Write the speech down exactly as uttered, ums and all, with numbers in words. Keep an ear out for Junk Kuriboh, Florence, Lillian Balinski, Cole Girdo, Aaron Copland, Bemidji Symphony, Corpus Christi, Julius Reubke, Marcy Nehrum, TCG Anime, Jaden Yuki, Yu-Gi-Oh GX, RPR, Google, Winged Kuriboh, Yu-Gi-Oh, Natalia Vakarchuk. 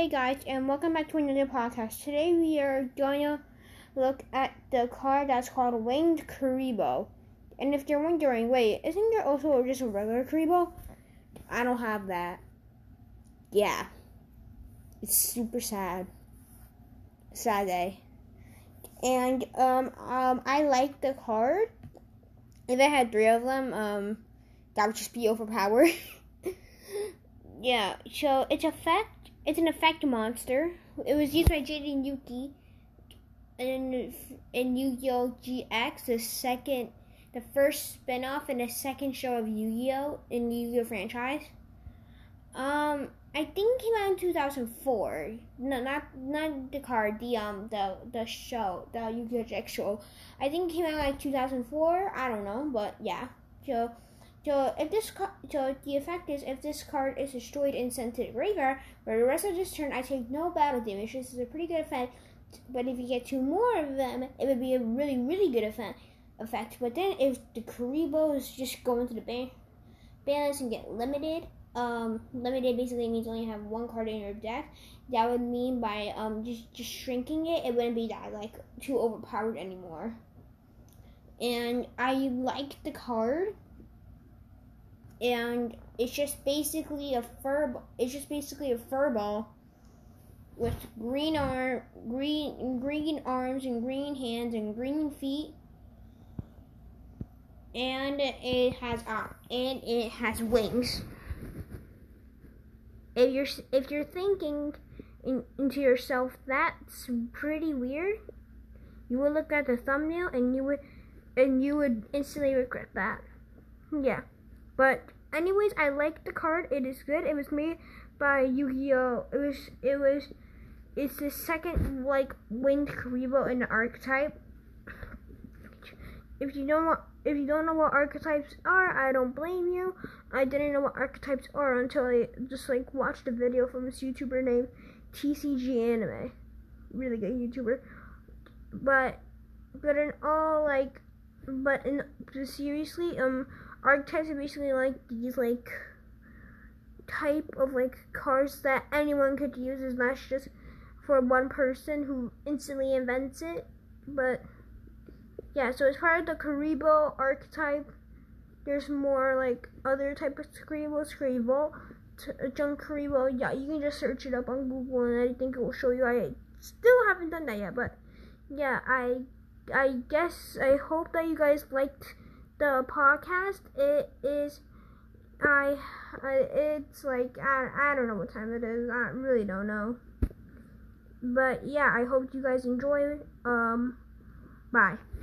Hey guys, and welcome back to another podcast. Today we are going to look at the card that's called Winged Kuriboh. And if you're wondering, wait, isn't there also just a regular Kuriboh? I don't have that. Yeah. It's super sad. Sad day. And um, um, I like the card. If I had three of them, um, that would just be overpowered. Yeah, so it's effect. It's an effect monster. It was used by Jaden Yuki in in Yu-Gi-Oh G X, the second, the first spin-off and the second show of Yu-Gi-Oh in the Yu-Gi-Oh franchise. Um, I think it came out in two thousand four. No, not not the card. The um the the show, the Yu-Gi-Oh G X show. I think it came out like two thousand four. I don't know, but yeah. So. So if this ca- so the effect is if this card is destroyed and sent to the graveyard, for the rest of this turn I take no battle damage. This is a pretty good effect, but if you get two more of them, it would be a really really good effect. Effect, but then if the Kuriboh is just going to the ban- balance and get limited, um, limited basically means you only have one card in your deck. That would mean by um just just shrinking it, it wouldn't be that like too overpowered anymore. And I like the card. And it's just basically a fur. It's just basically a fur ball with green arm, green green arms and green hands and green feet. And it has uh, and it has wings. If you're if you're thinking in, into yourself, that's pretty weird, you would look at the thumbnail and you would and you would instantly regret that. Yeah. But anyways, I like the card. It is good. It was made by Yu-Gi-Oh. It was it was it's the second like Winged Kuriboh in the archetype. If you don't want, if you don't know what archetypes are, I don't blame you. I didn't know what archetypes are until I just like watched a video from this YouTuber named T C G Anime. Really good YouTuber. But but in all like but in seriously, um archetypes are basically like these like type of like cards that anyone could use. It's not just for one person who instantly invents it. But yeah, so as part of the Kuriboh archetype, there's more like other type of Kuriboh, Kuriboh, Junk Kuriboh. Yeah, you can just search it up on Google and I think it will show you. I still haven't done that yet, but yeah, I I guess I hope that you guys liked the podcast. It is, I, I it's like, I, I don't know what time it is, I really don't know, but yeah, I hope you guys enjoy it. Um, bye.